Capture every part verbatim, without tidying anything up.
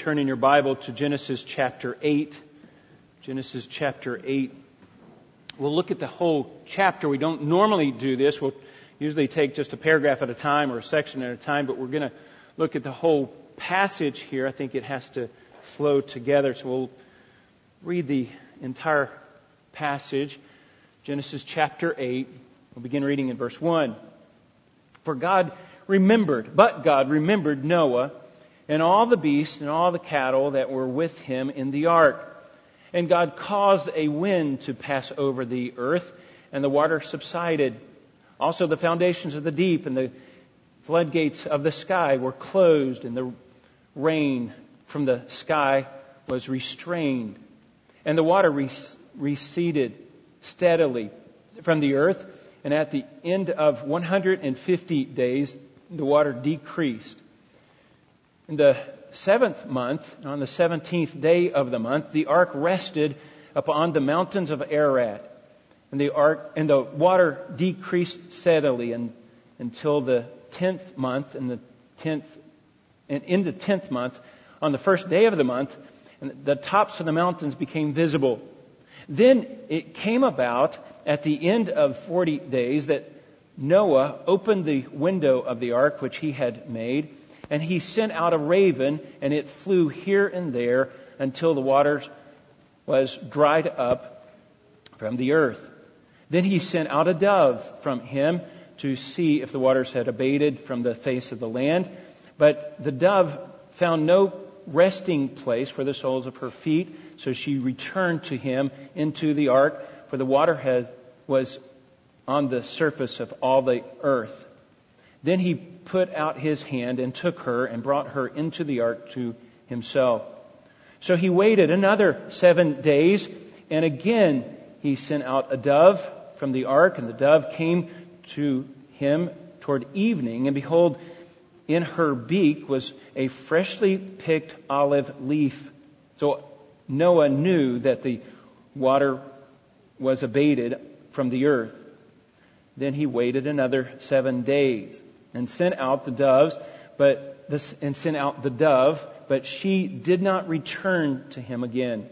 Turn in your Bible to Genesis chapter eight. Genesis chapter eight. We'll look at the whole chapter. We don't normally do this. We'll usually take just a paragraph at a time or a section at a time, but we're going to look at the whole passage here. I think it has to flow together. So we'll read the entire passage. Genesis chapter eight. We'll begin reading in verse one. For God remembered, but God remembered Noah and all the beasts and all the cattle that were with him in the ark. And God caused a wind to pass over the earth, and the water subsided. Also the foundations of the deep and the floodgates of the sky were closed, and the rain from the sky was restrained. And the water rec- receded steadily from the earth, and at the end of one hundred fifty days, the water decreased. In the seventh month, on the seventeenth day of the month, the ark rested upon the mountains of Ararat, and the ark and the water decreased steadily, and until the tenth month, and the tenth, and in the tenth month, on the first day of the month, and the tops of the mountains became visible. Then it came about at the end of forty days that Noah opened the window of the ark which he had made. And he sent out a raven, and it flew here and there until the water was dried up from the earth. Then he sent out a dove from him to see if the waters had abated from the face of the land. But the dove found no resting place for the soles of her feet, so she returned to him into the ark, for the water had, was on the surface of all the earth. Then he put out his hand and took her and brought her into the ark to himself. So he waited another seven days, and again he sent out a dove from the ark, and the dove came to him toward evening, and behold, in her beak was a freshly picked olive leaf. So Noah knew that the water was abated from the earth. Then he waited another seven days. And sent out the doves, but this, and sent out the dove, but she did not return to him again.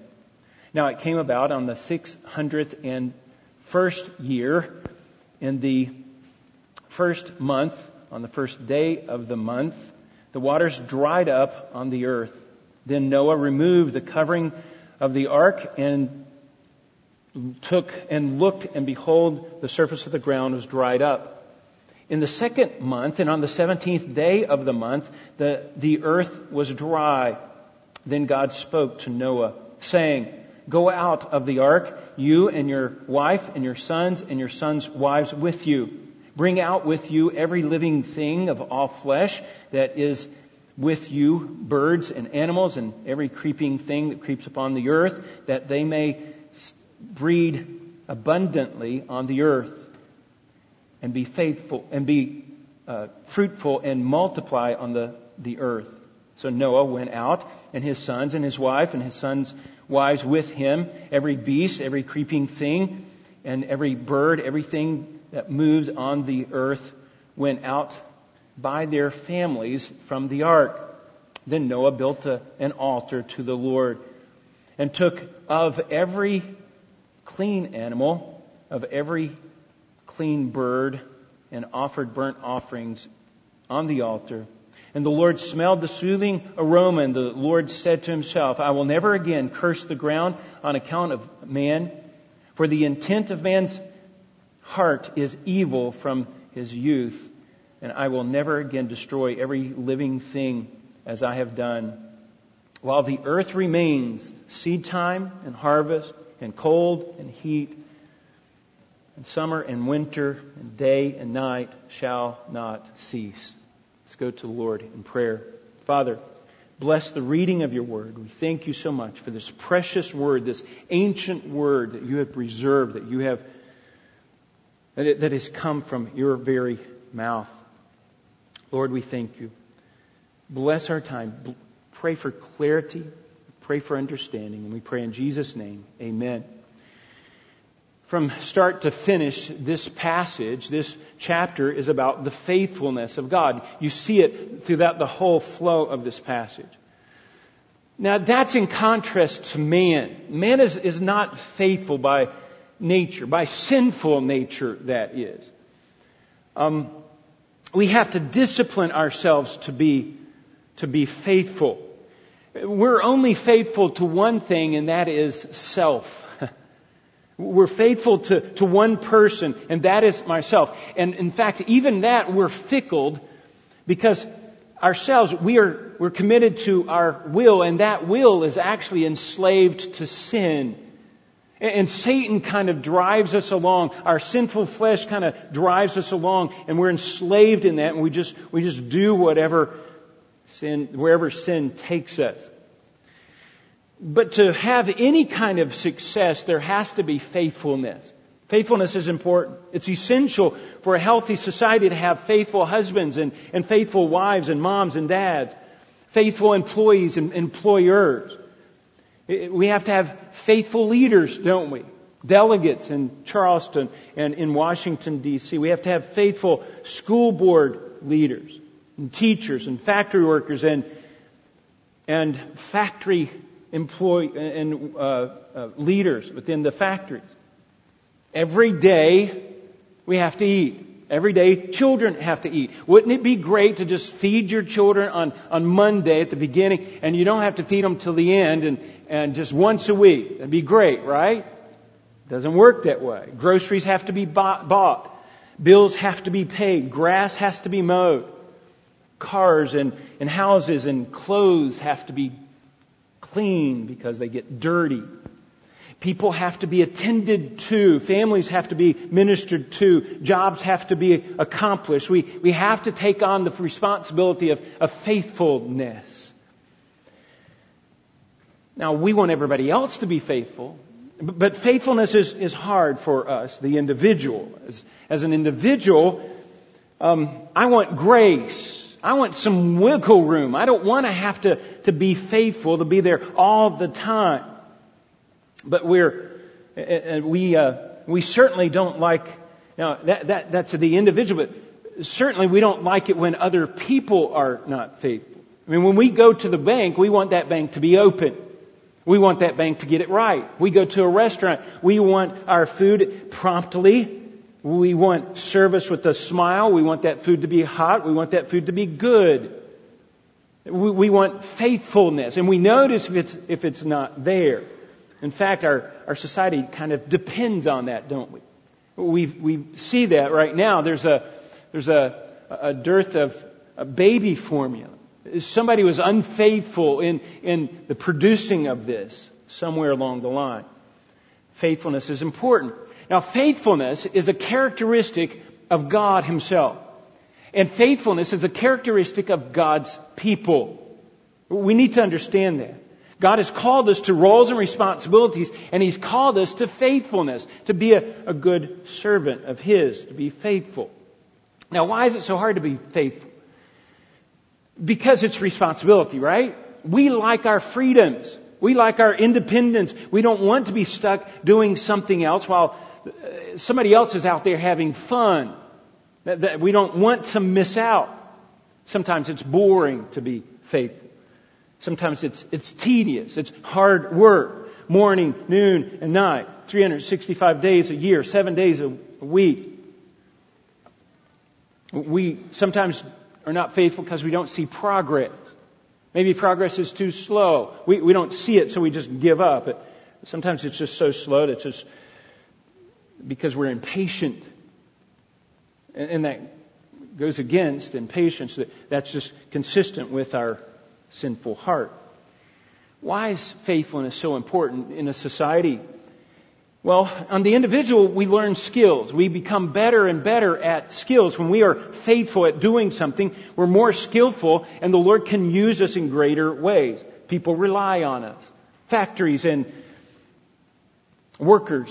Now it came about on the six hundredth and first year, in the first month, on the first day of the month, the waters dried up on the earth. Then Noah removed the covering of the ark and took and looked, and behold, the surface of the ground was dried up. In the second month, and on the seventeenth day of the month, the, the earth was dry. Then God spoke to Noah, saying, "Go out of the ark, you and your wife and your sons and your sons' wives with you. Bring out with you every living thing of all flesh that is with you, birds and animals and every creeping thing that creeps upon the earth, that they may breed abundantly on the earth. And be faithful, and be uh, fruitful, and multiply on the, the earth." So Noah went out, and his sons, and his wife, and his sons' wives with him, every beast, every creeping thing, and every bird, everything that moves on the earth, went out by their families from the ark. Then Noah built a, an altar to the Lord, and took of every clean animal, of every clean bird, and offered burnt offerings on the altar. And the Lord smelled the soothing aroma, and the Lord said to himself, "I will never again curse the ground on account of man, for the intent of man's heart is evil from his youth, and I will never again destroy every living thing as I have done. While the earth remains, seed time and harvest and cold and heat, and summer and winter and day and night shall not cease." Let's go to the Lord in prayer. Father, bless the reading of your word. We thank you so much for this precious word, this ancient word that you have preserved, that you have, that, it, that has come from your very mouth. Lord, we thank you. Bless our time. Pray for clarity. Pray for understanding. And we pray in Jesus' name. Amen. From start to finish, this passage, this chapter is about the faithfulness of God. You see it throughout the whole flow of this passage. Now, that's in contrast to man. Man is, is not faithful by nature, by sinful nature, that is. Um, we have to discipline ourselves to be, to be faithful. We're only faithful to one thing, and that is self. We're faithful to, to one person, and that is myself. And in fact, even that, we're fickled, because ourselves, we are, we're committed to our will, and that will is actually enslaved to sin. And, and Satan kind of drives us along. Our sinful flesh kind of drives us along, and we're enslaved in that, and we just, we just do whatever sin, wherever sin takes us. But to have any kind of success, there has to be faithfulness. Faithfulness is important. It's essential for a healthy society to have faithful husbands and, and faithful wives and moms and dads, faithful employees and employers. We have to have faithful leaders, don't we? Delegates in Charleston and in Washington, D C We have to have faithful school board leaders and teachers and factory workers and, and factory employ and uh, uh, leaders within the factories. Every day we have to eat. Every day children have to eat. Wouldn't it be great to just feed your children on, on Monday at the beginning, and you don't have to feed them till the end, and, and just once a week? That'd be great, right? Doesn't work that way. Groceries have to be bought, bought. Bills have to be paid. Grass has to be mowed. Cars and, and houses and clothes have to be clean because they get dirty. People have to be attended to. Families have to be ministered to. Jobs have to be accomplished. We, we have to take on the responsibility of, of faithfulness. Now, we want everybody else to be faithful, but faithfulness is, is hard for us, the individual. As, as an individual, um, I want grace. I want some wiggle room. I don't want to have to, to be faithful, to be there all the time. But we're, we, uh, we certainly don't like, now that, that, that's the individual, but certainly we don't like it when other people are not faithful. I mean, when we go to the bank, we want that bank to be open. We want that bank to get it right. We go to a restaurant, we want our food promptly. We want service with a smile. We want that food to be hot. We want that food to be good. We, we want faithfulness. And we notice if it's, if it's not there. In fact, our, our society kind of depends on that, don't we? We we see that right now. There's a, there's a, a dearth of a baby formula. Somebody was unfaithful in, in the producing of this somewhere along the line. Faithfulness is important. Now, faithfulness is a characteristic of God Himself. And faithfulness is a characteristic of God's people. We need to understand that. God has called us to roles and responsibilities, and He's called us to faithfulness, to be a, a good servant of His, to be faithful. Now, why is it so hard to be faithful? Because it's responsibility, right? We like our freedoms. We like our independence. We don't want to be stuck doing something else while somebody else is out there having fun. That we don't want to miss out. Sometimes it's boring to be faithful. Sometimes it's it's tedious. It's hard work. Morning, noon, and night. three hundred sixty-five days a year. Seven days a week. We sometimes are not faithful because we don't see progress. Maybe progress is too slow. We we don't see it, so we just give up. It, sometimes it's just so slow that it's just because we're impatient. And, and that goes against impatience. That, that's just consistent with our sinful heart. Why is faithfulness so important in a society? Well, on the individual, we learn skills. We become better and better at skills. When we are faithful at doing something, we're more skillful, and the Lord can use us in greater ways. People rely on us. Factories and workers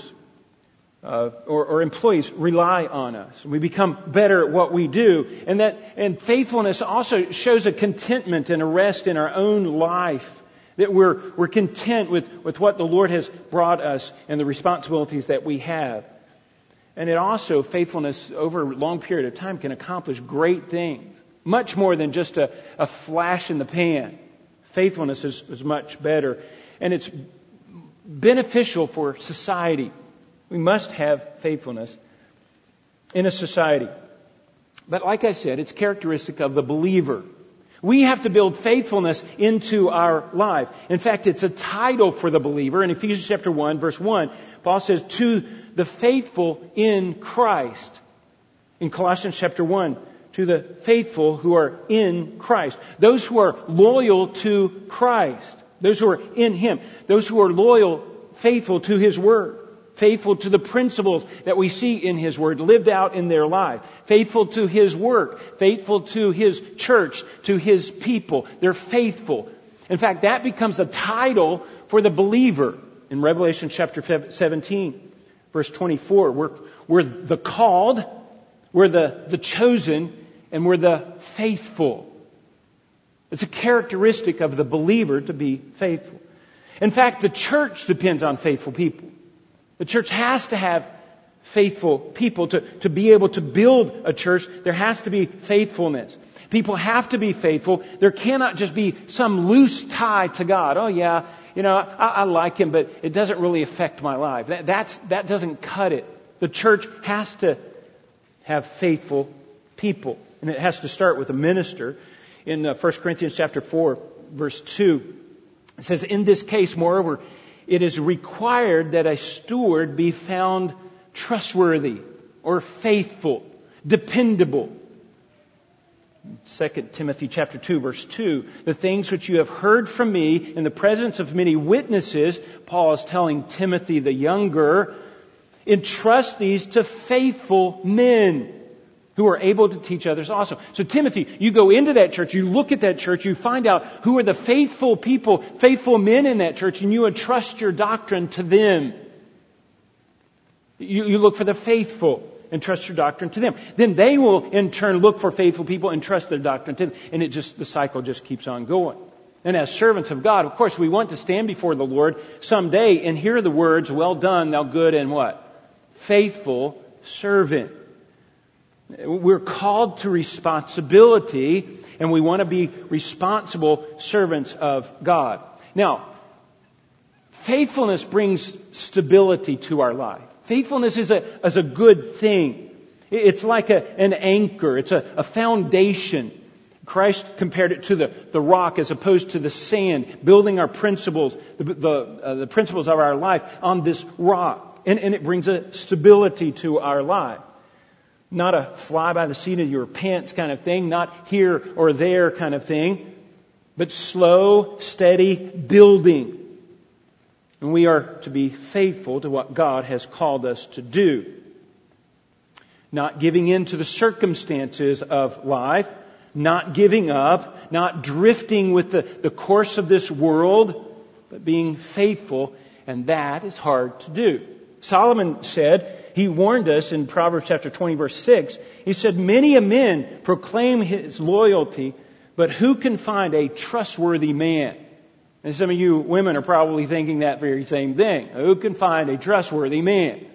uh, or, or employees rely on us. We become better at what we do. And that, and faithfulness also shows a contentment and a rest in our own life. That we're, we're content with, with what the Lord has brought us and the responsibilities that we have. And it also, faithfulness over a long period of time can accomplish great things. Much more than just a, a flash in the pan. Faithfulness is, is much better. And it's beneficial for society. We must have faithfulness in a society. But like I said, it's characteristic of the believer. We have to build faithfulness into our life. In fact, it's a title for the believer. In Ephesians chapter one, verse one, Paul says, to the faithful in Christ. In Colossians chapter one, to the faithful who are in Christ. Those who are loyal to Christ. Those who are in Him. Those who are loyal, faithful to His Word. Faithful to the principles that we see in His Word, lived out in their life. Faithful to His work. Faithful to His church, to His people. They're faithful. In fact, that becomes a title for the believer. In Revelation chapter seventeen, verse twenty-four, we're, we're the called, we're the, the chosen, and we're the faithful. It's a characteristic of the believer to be faithful. In fact, the church depends on faithful people. The church has to have faithful people. To, to be able to build a church, there has to be faithfulness. People have to be faithful. There cannot just be some loose tie to God. Oh yeah, you know, I, I like Him, but it doesn't really affect my life. That, that's, that doesn't cut it. The church has to have faithful people. And it has to start with a minister. In uh, First Corinthians chapter four, verse two, it says, in this case, moreover, it is required that a steward be found trustworthy or faithful, dependable. Second Timothy chapter two, verse two, the things which you have heard from me in the presence of many witnesses, Paul is telling Timothy the younger, entrust these to faithful men who are able to teach others also. So Timothy, you go into that church, you look at that church, you find out who are the faithful people, faithful men in that church, and you entrust your doctrine to them. You, you look for the faithful and trust your doctrine to them. Then they will in turn look for faithful people and trust their doctrine to them. And it just, the cycle just keeps on going. And as servants of God, of course, we want to stand before the Lord someday and hear the words, well done, thou good and what? Faithful servant. We're called to responsibility, and we want to be responsible servants of God. Now, faithfulness brings stability to our life. Faithfulness is a, is a good thing. It's like a, an anchor. It's a, a foundation. Christ compared it to the, the rock as opposed to the sand, building our principles, the, the, uh, the principles of our life on this rock. And, and it brings a stability to our life. Not a fly by the seat of your pants kind of thing, not here or there kind of thing, but slow, steady building. And we are to be faithful to what God has called us to do. Not giving in to the circumstances of life, not giving up, not drifting with the, the course of this world, but being faithful, and that is hard to do. Solomon said, he warned us in Proverbs chapter twenty, verse six. He said, many a man proclaim his loyalty, but who can find a trustworthy man? And some of you women are probably thinking that very same thing. Who can find a trustworthy man?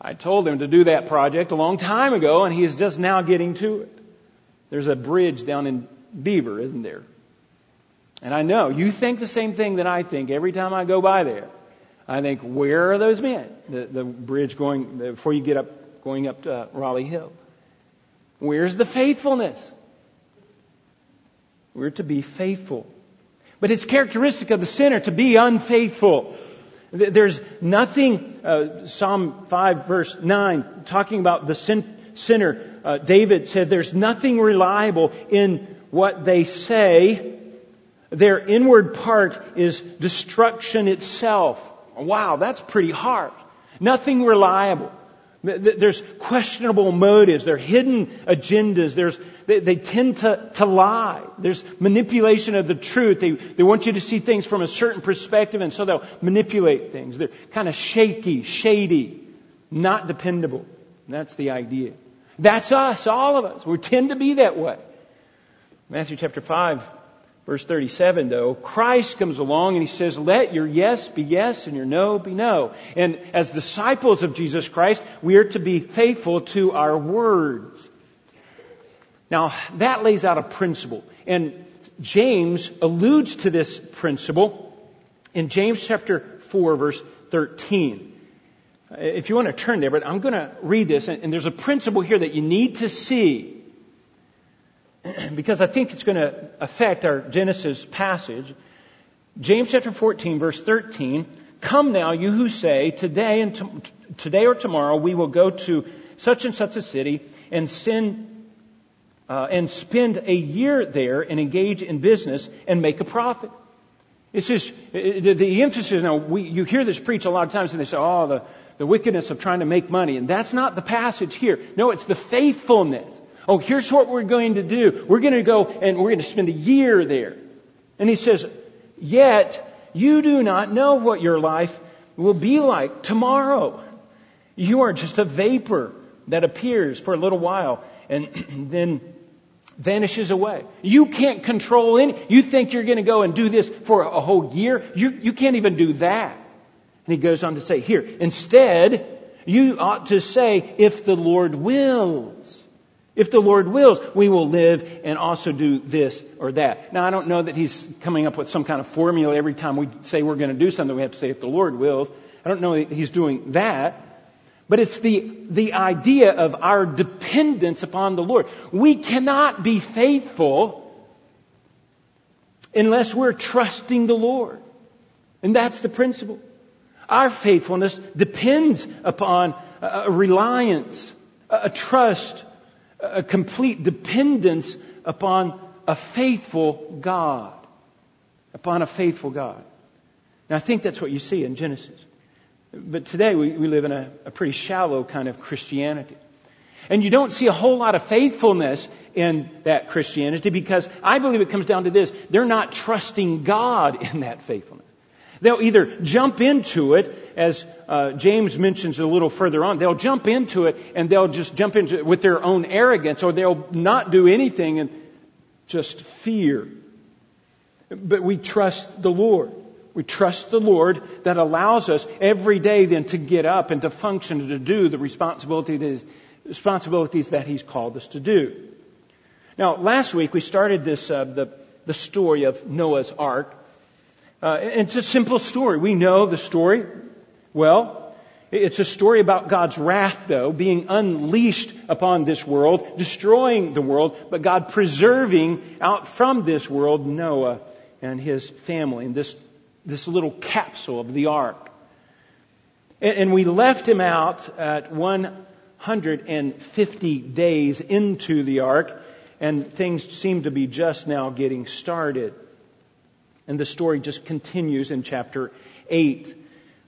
I told him to do that project a long time ago, and he is just now getting to it. There's a bridge down in Beaver, isn't there? And I know you think the same thing that I think every time I go by there. I think, where are those men? The, the bridge going, before you get up, going up to uh, Raleigh Hill. Where's the faithfulness? We're to be faithful. But it's characteristic of the sinner to be unfaithful. There's nothing, uh, Psalm five verse nine, talking about the sin, sinner, uh, David said, there's nothing reliable in what they say. Their inward part is destruction itself. Wow, that's pretty hard. Nothing reliable. There's questionable motives. There are hidden agendas. There's, they, they tend to, to lie. There's manipulation of the truth. They, they want you to see things from a certain perspective, and so they'll manipulate things. They're kind of shaky, shady, not dependable. That's the idea. That's us, all of us. We tend to be that way. Matthew chapter five. Verse thirty-seven, though, Christ comes along and He says, let your yes be yes and your no be no. And as disciples of Jesus Christ, we are to be faithful to our words. Now, that lays out a principle. And James alludes to this principle in James chapter four, verse thirteen. If you want to turn there, but I'm going to read this, and there's a principle here that you need to see, because I think it's going to affect our Genesis passage. James chapter fourteen, verse thirteen, "Come now, you who say, today and to- today or tomorrow we will go to such and such a city and sin uh, and spend a year there and engage in business and make a profit." This is the emphasis. Now, we, you hear this preached a lot of times, and they say, "Oh, the, the wickedness of trying to make money," and that's not the passage here. No, it's the faithfulness. Oh, here's what we're going to do. We're going to go and we're going to spend a year there. And he says, "Yet you do not know what your life will be like tomorrow. You are just a vapor that appears for a little while and then vanishes away." You can't control any. You think you're going to go and do this for a whole year. You, you can't even do that. And he goes on to say here, "Instead, you ought to say, if the Lord wills. If the Lord wills, we will live and also do this or that." Now, I don't know that he's coming up with some kind of formula every time we say we're going to do something. We have to say, if the Lord wills. I don't know that he's doing that. But it's the, the idea of our dependence upon the Lord. We cannot be faithful unless we're trusting the Lord. And that's the principle. Our faithfulness depends upon a reliance, a trust, a complete dependence upon a faithful God. Upon a faithful God. And I think that's what you see in Genesis. But today we, we live in a, a pretty shallow kind of Christianity. And you don't see a whole lot of faithfulness in that Christianity, because I believe it comes down to this. They're not trusting God in that faithfulness. They'll either jump into it, as uh, James mentions a little further on, they'll jump into it and they'll just jump into it with their own arrogance, or they'll not do anything and just fear. But we trust the Lord. We trust the Lord that allows us every day then to get up and to function and to do the responsibility that is, responsibilities that He's called us to do. Now, last week we started this uh, the, the story of Noah's Ark. Uh, it's a simple story. We know the story well. It's a story about God's wrath, though, being unleashed upon this world, destroying the world, but God preserving out from this world Noah and his family. And this This little capsule of the ark. And, and we left him out at one hundred fifty days into the ark, and things seem to be just now getting started. And the story just continues in chapter eight.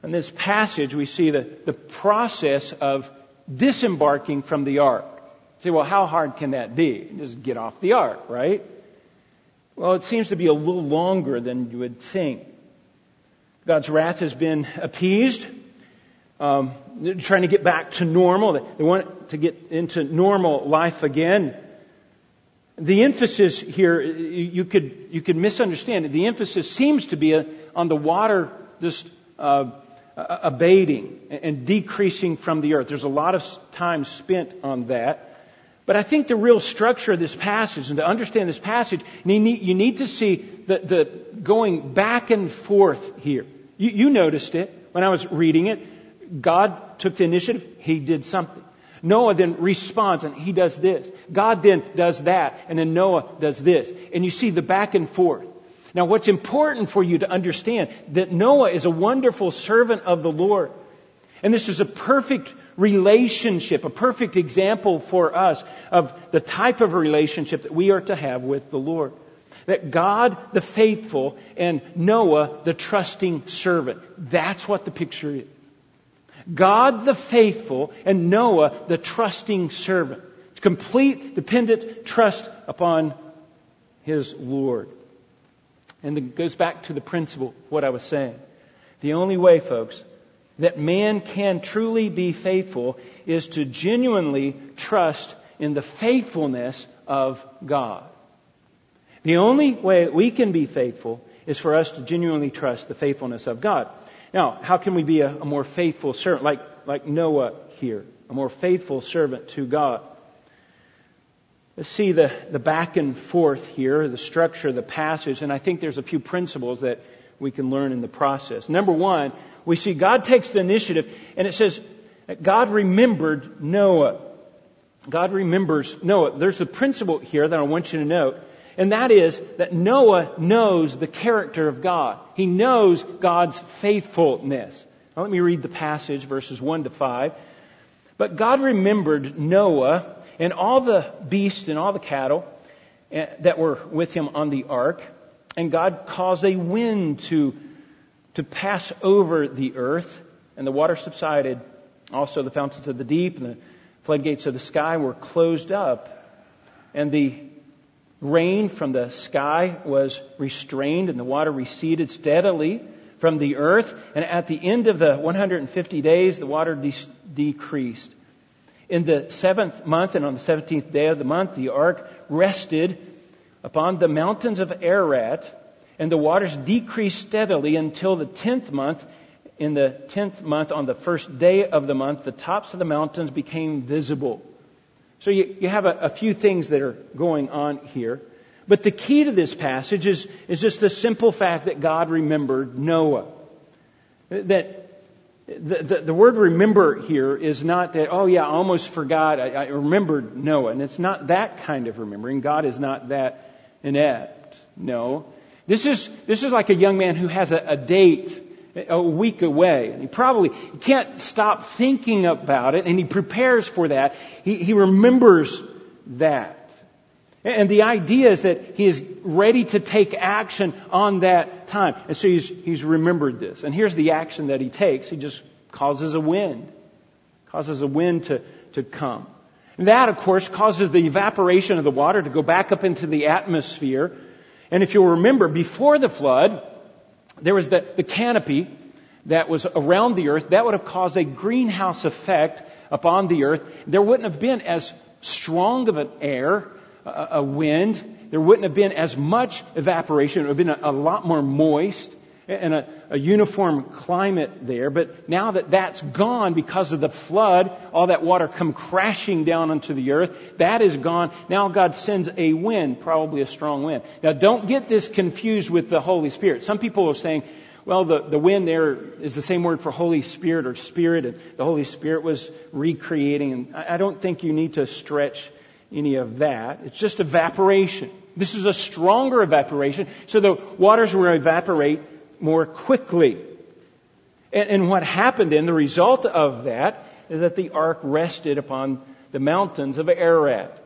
In this passage, we see the, the process of disembarking from the ark. You say, well, how hard can that be? Just get off the ark, right? Well, it seems to be a little longer than you would think. God's wrath has been appeased. Um, they're trying to get back to normal. They want to get into normal life again. The emphasis here, you could you could misunderstand it. The emphasis seems to be a, on the water just uh, abating and decreasing from the earth. There's a lot of time spent on that. But I think the real structure of this passage, and to understand this passage, you need, you need to see the, the going back and forth here. You, you noticed it when I was reading it. God took the initiative. He did something. Noah then responds, and he does this. God then does that, and then Noah does this. And you see the back and forth. Now, what's important for you to understand that Noah is a wonderful servant of the Lord. And this is a perfect relationship, a perfect example for us of the type of relationship that we are to have with the Lord. That God, the faithful, and Noah, the trusting servant. That's what the picture is. God, the faithful, and Noah, the trusting servant. It's complete, dependent trust upon his Lord. And it goes back to the principle of what I was saying. The only way, folks, that man can truly be faithful is to genuinely trust in the faithfulness of God. The only way that we can be faithful is for us to genuinely trust the faithfulness of God. Now, how can we be a, a more faithful servant, like, like Noah here, a more faithful servant to God? Let's see the, the back and forth here, the structure of the passage, and I think there's a few principles that we can learn in the process. Number one, we see God takes the initiative, and it says that God remembered Noah. God remembers Noah. There's a principle here that I want you to note, and that is that Noah knows the character of God. He knows God's faithfulness. Now let me read the passage, verses one to five. But God remembered Noah and all the beasts and all the cattle that were with him on the ark. And God caused a wind to, to pass over the earth, and the water subsided. Also the fountains of the deep and the floodgates of the sky were closed up, and the rain from the sky was restrained, and the water receded steadily from the earth. And at the end of the one hundred fifty days, the water de- decreased. In the seventh month and on the seventeenth day of the month, the ark rested upon the mountains of Ararat, and the waters decreased steadily until the tenth month. In the tenth month, on the first day of the month, the tops of the mountains became visible. So you, you have a, a few things that are going on here. But the key to this passage is, is just the simple fact that God remembered Noah. That the, the, the word remember here is not that, oh yeah, I almost forgot, I, I remembered Noah. And it's not that kind of remembering. God is not that inept. No. This is, this is like a young man who has a, a date a week away. And he probably can't stop thinking about it, and he prepares for that. He, he remembers that. And the idea is that he is ready to take action on that time. And so he's, he's remembered this. And here's the action that he takes. He just causes a wind. Causes a wind to, to come. And that, of course, causes the evaporation of the water to go back up into the atmosphere. And if you'll remember, before the flood, there was the, the canopy that was around the earth. That would have caused a greenhouse effect upon the earth. There wouldn't have been as strong of an air, a, a wind. There wouldn't have been as much evaporation. It would have been a, a lot more moist and a, a uniform climate there. But now that that's gone because of the flood, all that water come crashing down onto the earth, that is gone. Now God sends a wind, probably a strong wind. Now don't get this confused with the Holy Spirit. Some people are saying, well, the, the wind there is the same word for Holy Spirit or Spirit, and the Holy Spirit was recreating. And I, I don't think you need to stretch any of that. It's just evaporation. This is a stronger evaporation, so the waters will evaporate more quickly. And, and what happened then, the result of that, is that the ark rested upon the mountains of Ararat.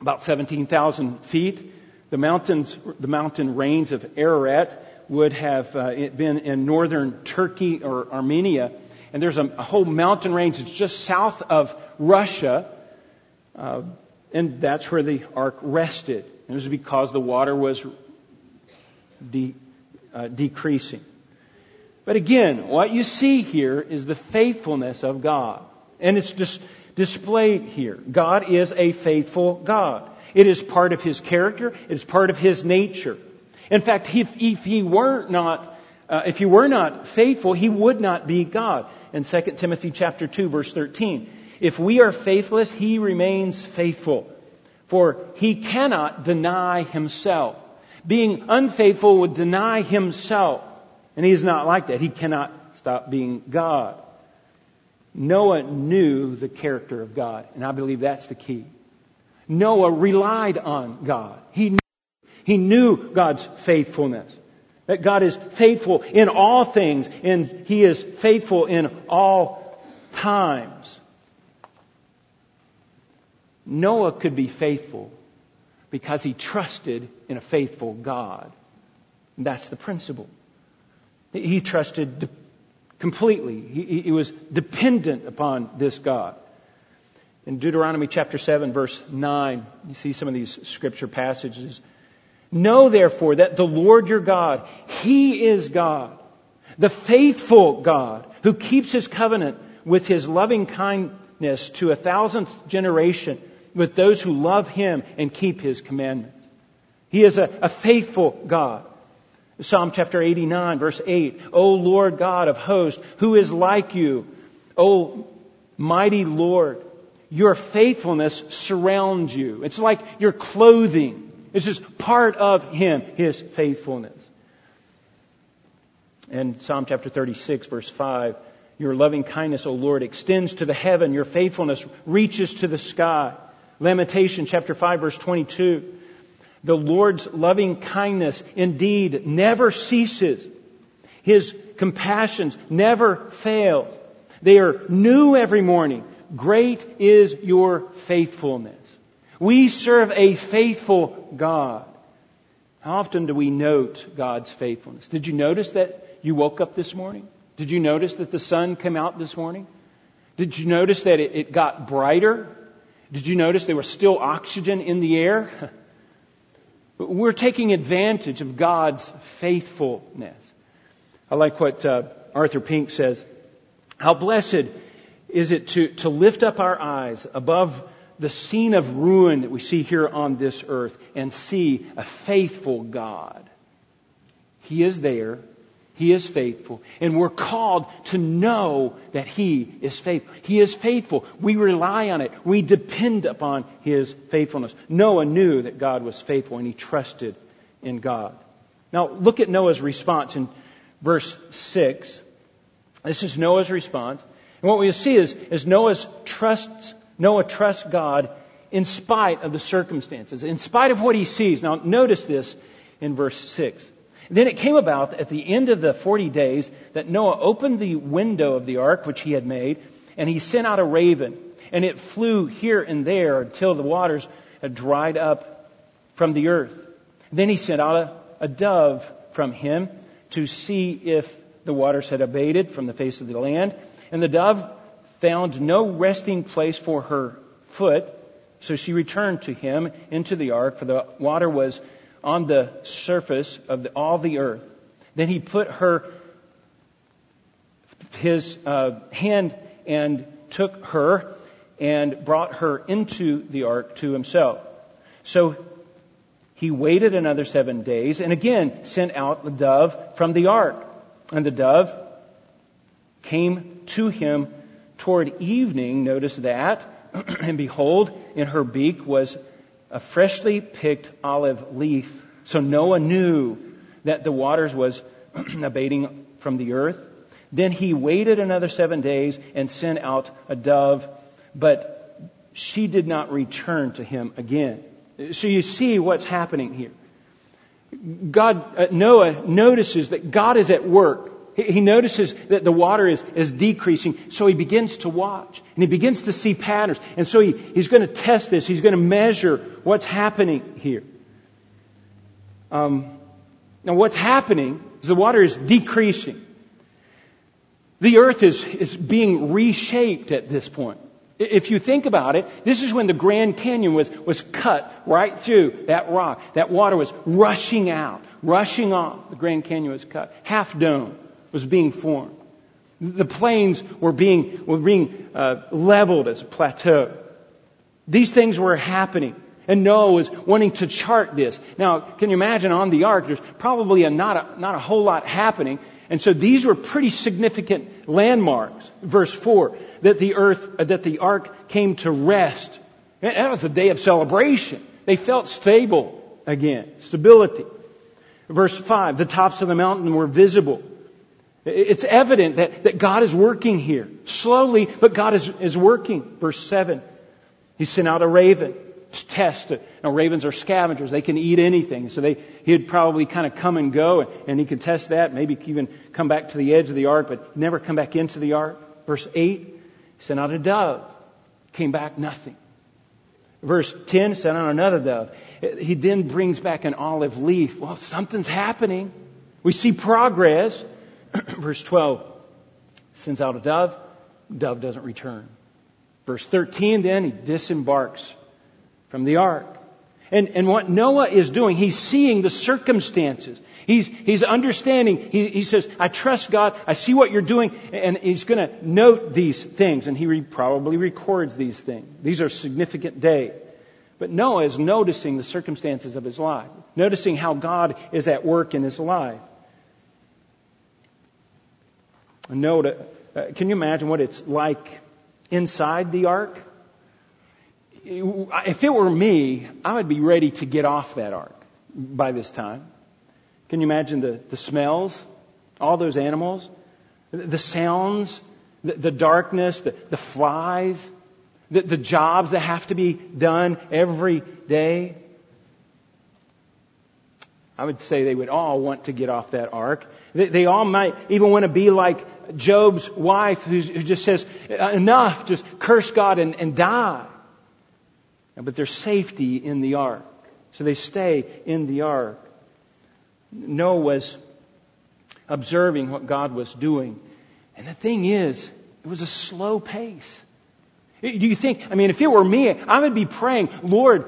About seventeen thousand feet, the mountains, the mountain range of Ararat would have uh, it been in northern Turkey or Armenia. And there's a, a whole mountain range that's just south of Russia. Uh, and that's where the ark rested. And it was because the water was de- Uh, decreasing. But again, what you see here is the faithfulness of God. And it's dis- displayed here. God is a faithful God. It is part of His character. It is part of His nature. In fact, if, if He were not, uh, if He were not faithful, He would not be God. In Second Timothy chapter two, verse thirteen, if we are faithless, He remains faithful, for He cannot deny Himself. Being unfaithful would deny Himself. And He's not like that. He cannot stop being God. Noah knew the character of God. And I believe that's the key. Noah relied on God. He knew, he knew God's faithfulness. That God is faithful in all things. And He is faithful in all times. Noah could be faithful because he trusted in a faithful God. And that's the principle. He trusted de- completely. He, he was dependent upon this God. In Deuteronomy chapter seven, verse nine, you see some of these scripture passages. Know therefore that the Lord your God, He is God, the faithful God, who keeps His covenant with His loving kindness to a thousandth generation, with those who love Him and keep His commandments. He is a, a faithful God. Psalm chapter eighty-nine, verse eight. O Lord God of hosts, who is like You? O mighty Lord, your faithfulness surrounds you. It's like your clothing. It's just part of Him, His faithfulness. And Psalm chapter thirty-six, verse five, your loving kindness, O Lord, extends to the heaven. Your faithfulness reaches to the sky. Lamentation chapter five, verse twenty-two. The Lord's loving kindness indeed never ceases. His compassions never fail. They are new every morning. Great is your faithfulness. We serve a faithful God. How often do we note God's faithfulness? Did you notice that you woke up this morning? Did you notice that the sun came out this morning? Did you notice that it, it got brighter? Did you notice there was still oxygen in the air? We're taking advantage of God's faithfulness. I like what uh, Arthur Pink says. How blessed is it to, to lift up our eyes above the scene of ruin that we see here on this earth and see a faithful God. He is there. He is faithful. And we're called to know that He is faithful. He is faithful. We rely on it. We depend upon His faithfulness. Noah knew that God was faithful and he trusted in God. Now look at Noah's response in verse six. This is Noah's response. And what we see is, is Noah's trusts, Noah trusts God in spite of the circumstances, in spite of what he sees. Now notice this in verse six. Then it came about at the end of the forty days that Noah opened the window of the ark which he had made, and he sent out a raven, and it flew here and there until the waters had dried up from the earth. Then he sent out a, a dove from him to see if the waters had abated from the face of the land. And the dove found no resting place for her foot, so she returned to him into the ark, for the water was on the surface of the, all the earth. Then he put her, his uh, hand and took her and brought her into the ark to himself. So he waited another seven days and again sent out the dove from the ark. And the dove came to him toward evening. Notice that. And behold, in her beak was a freshly picked olive leaf. So Noah knew that the waters was abating from the earth. Then he waited another seven days and sent out a dove, but she did not return to him again. So you see what's happening here. God, uh, Noah notices that God is at work. He notices that the water is, is decreasing, so he begins to watch, and he begins to see patterns. And so he, he's going to test this. He's going to measure what's happening here. Um, now, what's happening is the water is decreasing. The earth is, is being reshaped at this point. If you think about it, this is when the Grand Canyon was, was cut right through that rock. That water was rushing out, rushing off. The Grand Canyon was cut. Half dome was being formed. The plains were being were being uh, leveled as a plateau. These things were happening, and Noah was wanting to chart this. Now, can you imagine on the ark? There's probably a, not a, not a whole lot happening, and so these were pretty significant landmarks. Verse four: that the earth, uh, that the ark came to rest. And that was a day of celebration. They felt stable again, stability. Verse five: the tops of the mountain were visible. It's evident that, that God is working here. Slowly, but God is, is working. Verse seven. He sent out a raven to test it. Now, ravens are scavengers. They can eat anything. So they, he'd probably kind of come and go, and, and he could test that. Maybe even come back to the edge of the ark, but never come back into the ark. Verse eight. He sent out a dove. Came back, nothing. Verse ten. Sent out another dove. He then brings back an olive leaf. Well, something's happening. We see progress. Verse twelve, sends out a dove. Dove doesn't return. Verse thirteen, then he disembarks from the ark. And, and what Noah is doing, he's seeing the circumstances. He's, he's understanding. He, he says, I trust God. I see what you're doing. And he's going to note these things. And he re- probably records these things. These are significant days. But Noah is noticing the circumstances of his life, noticing how God is at work in his life. Noah, uh, can you imagine what it's like inside the ark? if it were me, I would be ready to get off that ark by this time. Can you imagine the, the smells, all those animals, the sounds, the, the darkness, the, the flies, the, the jobs that have to be done every day? I would say they would all want to get off that ark. They, they all might even want to be like Job's wife who's, who just says, enough, just curse God and, and die. But there's safety in the ark. So they stay in the ark. Noah was observing what God was doing. And the thing is, it was a slow pace. Do you think, I mean, if it were me, I would be praying, Lord,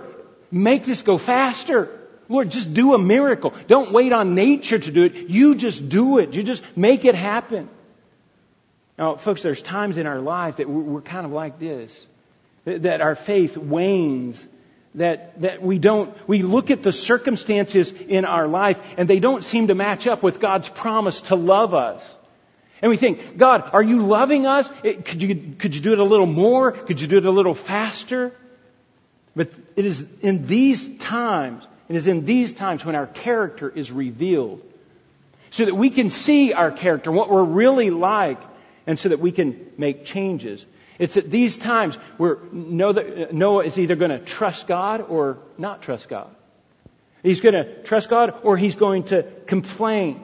make this go faster. Lord, just do a miracle. Don't wait on nature to do it. You just do it. You just make it happen. Now, folks, there's times in our life that we're kind of like this, that our faith wanes, that that we don't, we look at the circumstances in our life and they don't seem to match up with God's promise to love us. And we think, God, are you loving us? Could you, could you do it a little more? Could you do it a little faster? But it is in these times, it is in these times when our character is revealed so that we can see our character, what we're really like, and so that we can make changes. It's at these times where Noah is either going to trust God or not trust God. He's going to trust God or he's going to complain.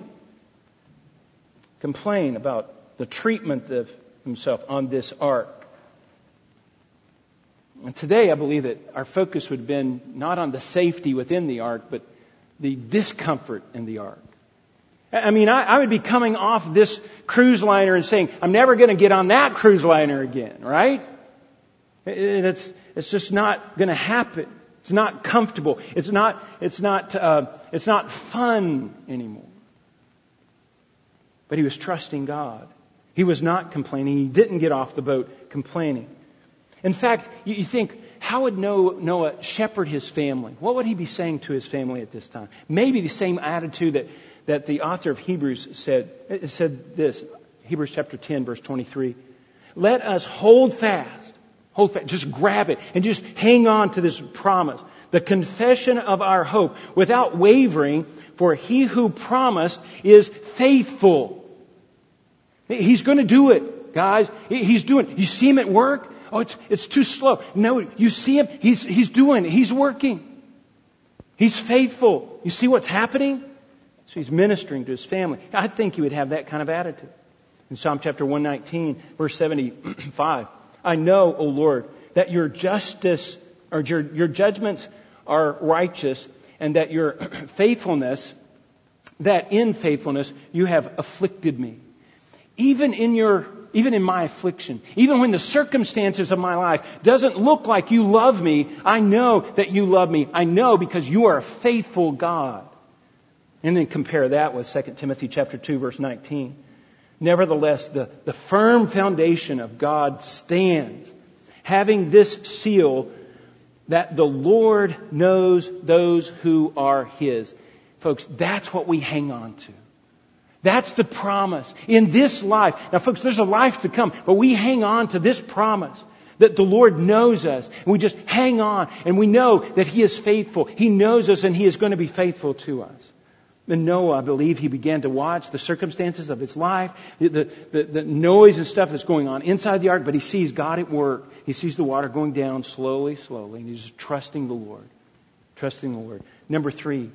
Complain about the treatment of himself on this ark. And today I believe that our focus would have been not on the safety within the ark, but the discomfort in the ark. I mean, I, I would be coming off this cruise liner and saying, I'm never going to get on that cruise liner again, right? It's, it's just not going to happen. It's not comfortable. It's not, it's not, uh, it's not fun anymore. But he was trusting God. He was not complaining. He didn't get off the boat complaining. In fact, you, you think, how would Noah shepherd his family? What would he be saying to his family at this time? Maybe the same attitude that that the author of Hebrews said. It said this, Hebrews chapter ten, verse twenty-three. Let us hold fast, hold fast, just grab it and just hang on to this promise. The confession of our hope without wavering, for he who promised is faithful. He's going to do it, guys. He's doing it. You see him at work? Oh, it's, it's too slow. No, you see him. He's, he's doing it. He's working. He's faithful. You see what's happening? So he's ministering to his family. I think he would have that kind of attitude. In Psalm chapter one nineteen, verse seventy-five, I know, O Lord, that your justice or your, your judgments are righteous, and that your faithfulness, that in faithfulness you have afflicted me. Even in your, even in my affliction, even when the circumstances of my life doesn't look like you love me, I know that you love me. I know because you are a faithful God. And then compare that with Second Timothy chapter two, verse nineteen. Nevertheless, the, the firm foundation of God stands, having this seal that the Lord knows those who are his. Folks, that's what we hang on to. That's the promise in this life. Now, folks, there's a life to come, but we hang on to this promise that the Lord knows us. And we just hang on and we know that he is faithful. He knows us and he is going to be faithful to us. And Noah, I believe he began to watch the circumstances of his life, the, the, the noise and stuff that's going on inside the ark, but he sees God at work. He sees the water going down slowly, slowly, and he's trusting the Lord, trusting the Lord. Number three,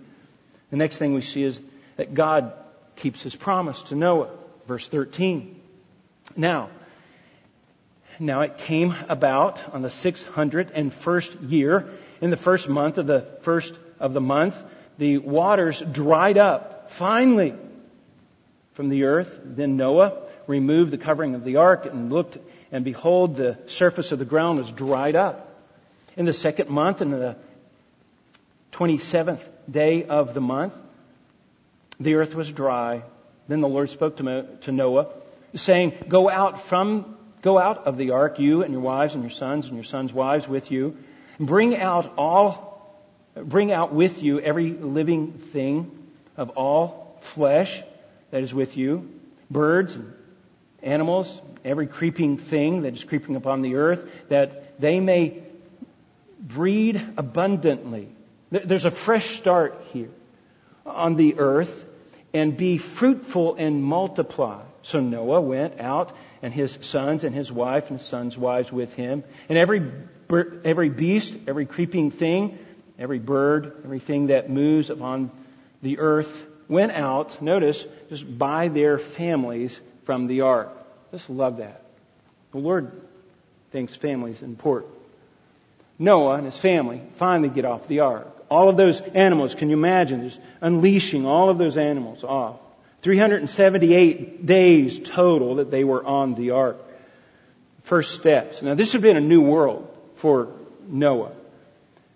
the next thing we see is that God keeps his promise to Noah. Verse thirteen. Now, now it came about on the six hundred first year, in the first month of the first of the month, the waters dried up, finally, from the earth. Then Noah removed the covering of the ark and looked, and behold, the surface of the ground was dried up. In the second month, in the twenty-seventh day of the month, the earth was dry. Then the Lord spoke to Noah, saying, Go out from, go out of the ark, you and your wives and your sons and your sons' wives with you, and bring out all Bring out with you every living thing of all flesh that is with you, birds and animals, every creeping thing that is creeping upon the earth, that they may breed abundantly. There's a fresh start here on the earth, and be fruitful and multiply. So Noah went out, and his sons and his wife and his sons' wives with him. And every every beast, every creeping thing, every bird, everything that moves upon the earth went out, notice, just by their families from the ark. Just love that. The Lord thinks families important. Noah and his family finally get off the ark. All of those animals, can you imagine, just unleashing all of those animals off. three hundred seventy-eight days total that they were on the ark. First steps. Now this would have been a new world for Noah.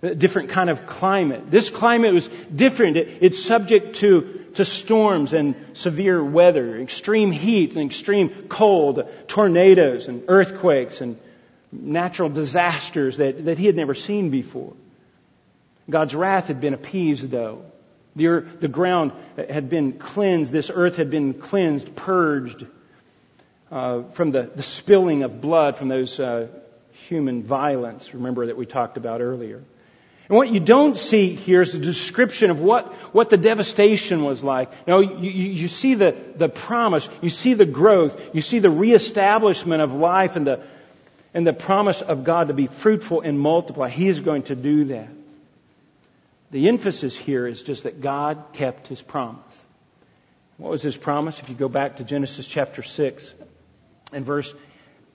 A different kind of climate. This climate was different. It, it's subject to, to storms and severe weather, extreme heat and extreme cold, tornadoes and earthquakes and natural disasters that, that he had never seen before. God's wrath had been appeased, though. The, earth, the ground had been cleansed. This earth had been cleansed, purged uh, from the, the spilling of blood from those uh, human violence, remember, that we talked about earlier. And what you don't see here is a description of what, what the devastation was like. No, you, you see the, the promise. You see the growth. You see the reestablishment of life and the, and the promise of God to be fruitful and multiply. He is going to do that. The emphasis here is just that God kept His promise. What was His promise? If you go back to Genesis chapter six and verse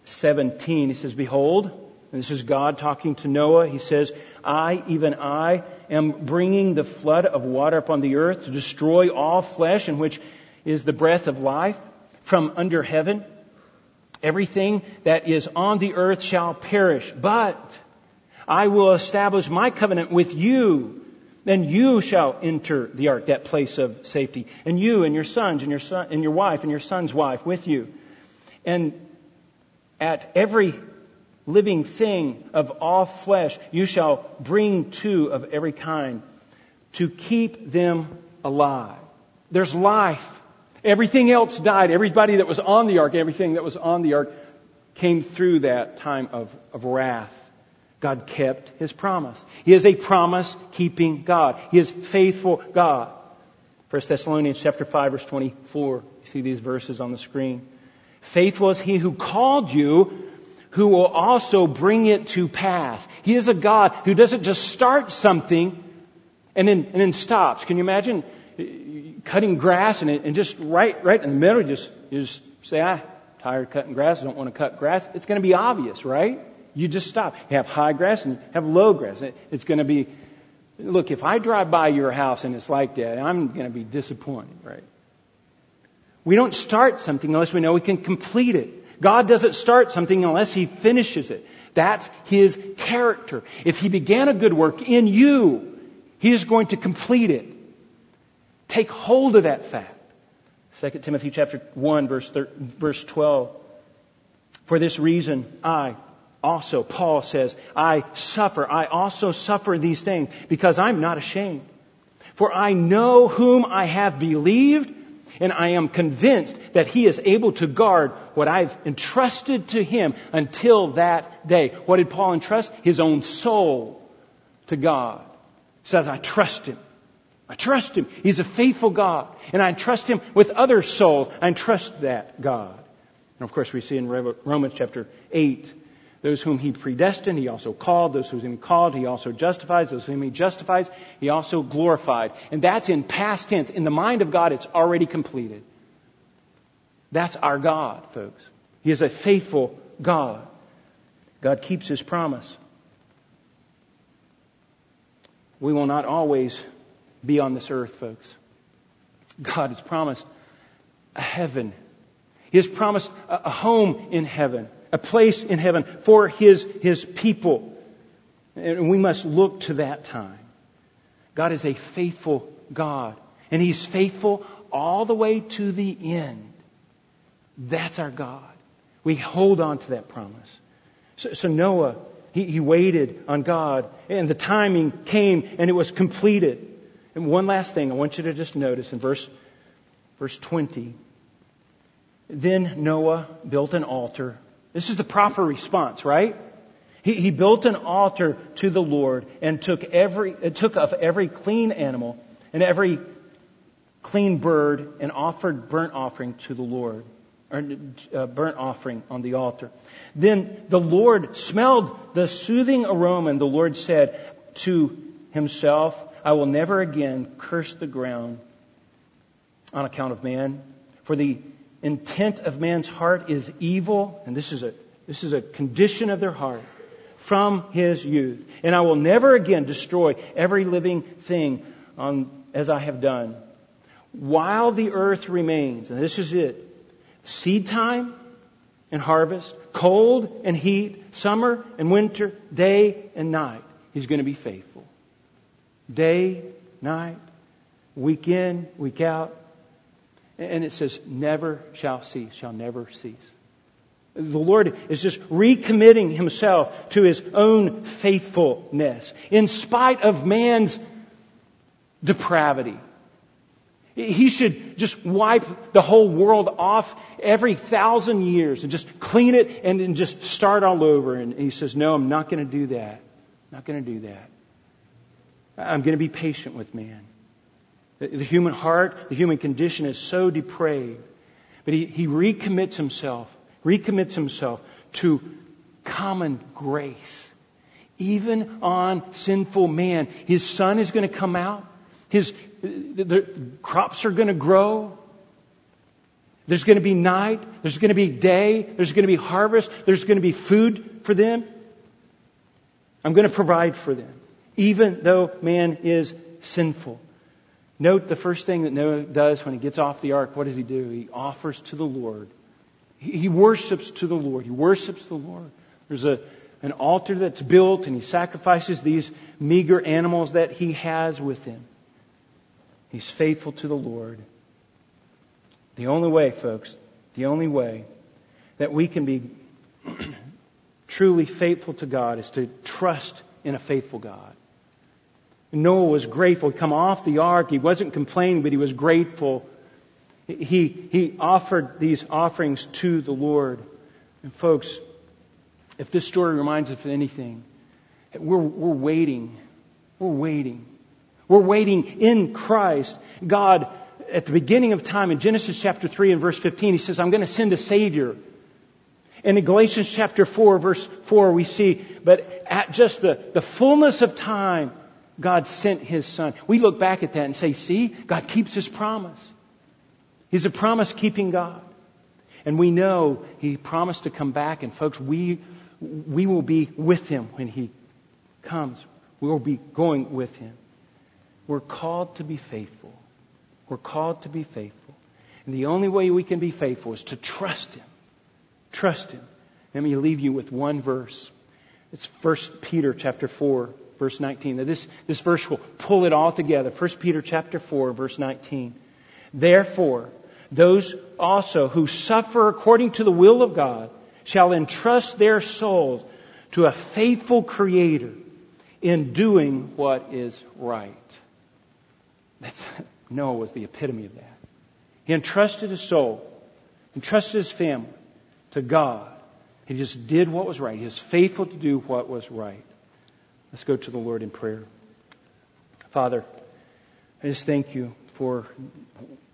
seventeen, He says, "Behold," and this is God talking to Noah, He says, "I, even I, am bringing the flood of water upon the earth to destroy all flesh in which is the breath of life from under heaven. Everything that is on the earth shall perish, but I will establish My covenant with you. Then you shall enter the ark," that place of safety, "and you and your sons and your son and your wife and your son's wife with you. And at every living thing of all flesh, you shall bring two of every kind to keep them alive." There's life. Everything else died. Everybody that was on the ark, everything that was on the ark came through that time of, of wrath. God kept His promise. He is a promise-keeping God. He is faithful God. First Thessalonians chapter five, verse twenty-four. You see these verses on the screen. "Faithful is He who called you, who will also bring it to pass." He is a God who doesn't just start something and then, and then stops. Can you imagine cutting grass and, and just right, right in the middle, you just, you just say, "I'm tired of cutting grass. I don't want to cut grass." It's going to be obvious, right? You just stop. You have high grass and you have low grass. It's going to be, look, if I drive by your house and it's like that, I'm going to be disappointed, right? We don't start something unless we know we can complete it. God doesn't start something unless He finishes it. That's His character. If He began a good work in you, He is going to complete it. Take hold of that fact. Second Timothy chapter one, verse verse twelve. "For this reason, I... Also," Paul says, "I suffer. I also suffer these things because I'm not ashamed. For I know whom I have believed, and I am convinced that He is able to guard what I've entrusted to Him until that day." What did Paul entrust? His own soul to God. He says, I trust Him. I trust Him. He's a faithful God. And I trust Him with other souls. I trust that God. And of course, we see in Romans chapter eight, "Those whom He predestined, He also called. Those whom He called, He also justifies. Those whom He justifies, He also glorified." And that's in past tense. In the mind of God, it's already completed. That's our God, folks. He is a faithful God. God keeps His promise. We will not always be on this earth, folks. God has promised a heaven. He has promised a home in heaven. A place in heaven for His, His people. And we must look to that time. God is a faithful God. And He's faithful all the way to the end. That's our God. We hold on to that promise. So, so Noah, he, he waited on God. And the timing came and it was completed. And one last thing I want you to just notice in verse, verse twenty. "Then Noah built an altar." This is the proper response, right? He, he built an altar to the Lord and took every took of every clean animal and every clean bird and offered burnt offering to the Lord, or uh, burnt offering on the altar. Then the Lord smelled the soothing aroma, and the Lord said to himself, I will never again curse the ground on account of man, for the intent of man's heart is evil, and this is a this is a condition of their heart from his youth. And I will never again destroy every living thing on as I have done. While the earth remains, and this is it, seed time and harvest, cold and heat, summer and winter, day and night, he's going to be faithful. Day, night, week in, week out. And it says, never shall cease, shall never cease. The Lord is just recommitting himself to his own faithfulness in spite of man's depravity. He should just wipe the whole world off every thousand years and just clean it and, and just start all over. And, and he says, no, I'm not going to do that. Not going to do that. I'm going to be patient with man. The, the human heart, the human condition is so depraved. But he, he recommits himself, recommits himself to common grace. Even on sinful man, his sun is going to come out. His the crops are going to grow. There's going to be night. There's going to be day. There's going to be harvest. There's going to be food for them. I'm going to provide for them, even though man is sinful. Note the first thing that Noah does when he gets off the ark. What does he do? He offers to the Lord. He, he worships to the Lord. He worships the Lord. There's a an altar that's built, and he sacrifices these meager animals that he has with him. He's faithful to the Lord. The only way, folks, the only way that we can be truly faithful to God is to trust in a faithful God. Noah was grateful. He'd come off the ark. He wasn't complaining, but he was grateful. He, he offered these offerings to the Lord. And folks, if this story reminds us of anything, we're, we're waiting. We're waiting. We're waiting in Christ. God, at the beginning of time, in Genesis chapter three and verse fifteen, He says, I'm going to send a Savior. And in Galatians chapter four, verse four, we see, but at just the, the fullness of time, God sent His Son. We look back at that and say, see, God keeps His promise. He's a promise-keeping God. And we know He promised to come back. And folks, we, we will be with Him when He comes. We will be going with Him. We're called to be faithful. We're called to be faithful. And the only way we can be faithful is to trust Him. Trust Him. Let me leave you with one verse. It's First Peter chapter four, verse nineteen. Now this, this verse will pull it all together. First Peter chapter four, verse nineteen. Therefore, those also who suffer according to the will of God shall entrust their souls to a faithful Creator in doing what is right. That's, Noah was the epitome of that. He entrusted his soul, entrusted his family to God. He just did what was right. He was faithful to do what was right. Let's go to the Lord in prayer. Father, I just thank you for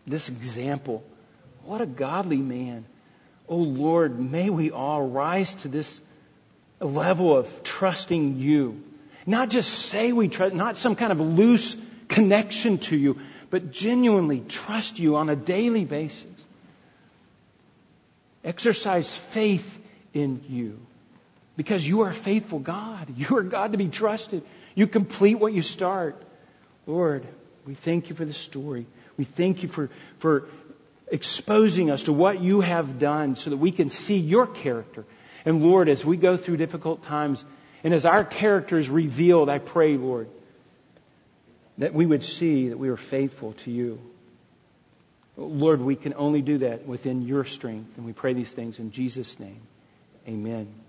this example. What a godly man. Oh Lord, may we all rise to this level of trusting you. Not just say we trust, not some kind of loose connection to you, but genuinely trust you on a daily basis. Exercise faith in you because you are a faithful God. You are God to be trusted. You complete what you start. Lord, we thank you for this story. We thank you for, for exposing us to what you have done so that we can see your character. And Lord, as we go through difficult times and as our character is revealed, I pray, Lord, that we would see that we are faithful to you. Lord, we can only do that within your strength. And we pray these things in Jesus' name. Amen.